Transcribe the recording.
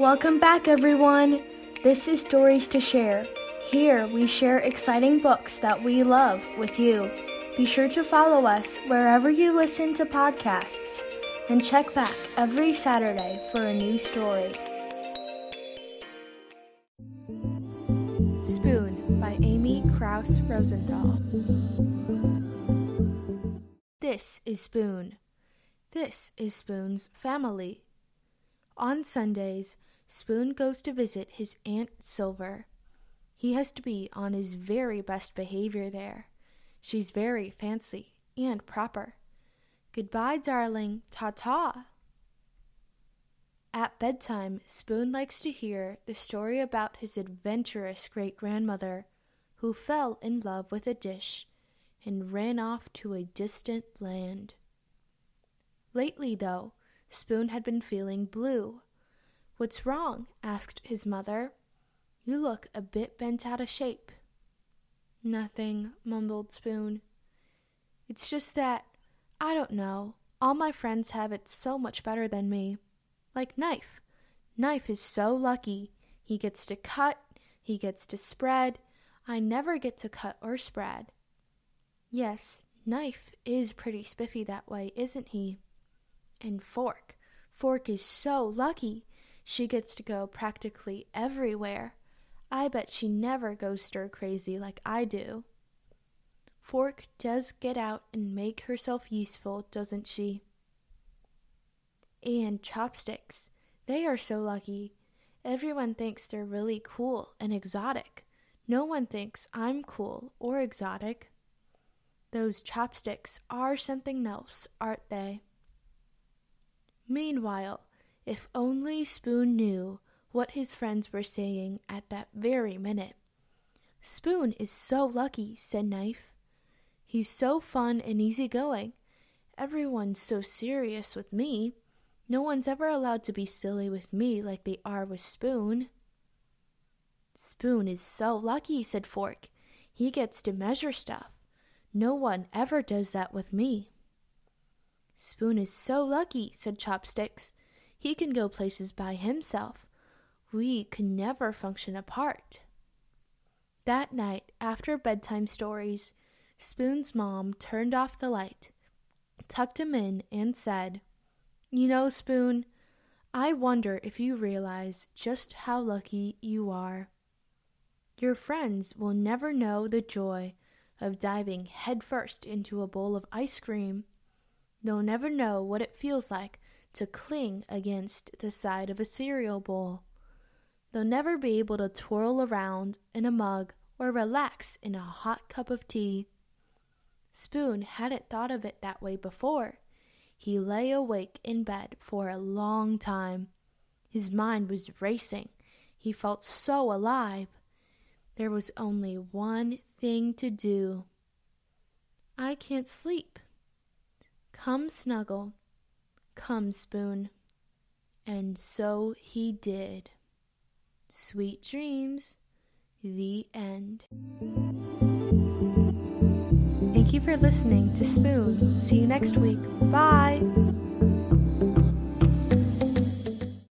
Welcome back, everyone. This is Stories to Share. Here we share exciting books that we love with you. Be sure to follow us wherever you listen to podcasts and check back every Saturday for a new story. Spoon by Amy Krauss Rosenthal. This is Spoon. This is Spoon's family. On Sundays, Spoon goes to visit his Aunt Silver. He has to be on his very best behavior there. She's very fancy and proper. Goodbye, darling. Ta-ta. At bedtime, Spoon likes to hear the story about his adventurous great-grandmother who fell in love with a dish and ran off to a distant land. Lately, though, Spoon had been feeling blue. "What's wrong?" asked his mother. "You look a bit bent out of shape." "Nothing," mumbled Spoon. "It's just that, I don't know, all my friends have it so much better than me. Like Knife. Knife is so lucky. He gets to cut, he gets to spread. I never get to cut or spread." "Yes, Knife is pretty spiffy that way, isn't he?" "And Fork. Fork is so lucky. She gets to go practically everywhere. I bet she never goes stir-crazy like I do." "Fork does get out and make herself useful, doesn't she?" "And Chopsticks. They are so lucky. Everyone thinks they're really cool and exotic. No one thinks I'm cool or exotic." "Those Chopsticks are something else, aren't they?" Meanwhile, if only Spoon knew what his friends were saying at that very minute. "Spoon is so lucky," said Knife. "He's so fun and easygoing. Everyone's so serious with me. No one's ever allowed to be silly with me like they are with Spoon." "Spoon is so lucky," said Fork. "He gets to measure stuff. No one ever does that with me." "Spoon is so lucky," said Chopsticks. "He can go places by himself. We can never function apart." That night, after bedtime stories, Spoon's mom turned off the light, tucked him in, and said, "You know, Spoon, I wonder if you realize just how lucky you are. Your friends will never know the joy of diving headfirst into a bowl of ice cream. They'll never know what it feels like to cling against the side of a cereal bowl. They'll never be able to twirl around in a mug or relax in a hot cup of tea." Spoon hadn't thought of it that way before. He lay awake in bed for a long time. His mind was racing. He felt so alive. There was only one thing to do. "I can't sleep." "Come snuggle. Come, Spoon." And so he did. Sweet dreams. The end. Thank you for listening to Spoon. See you next week. Bye!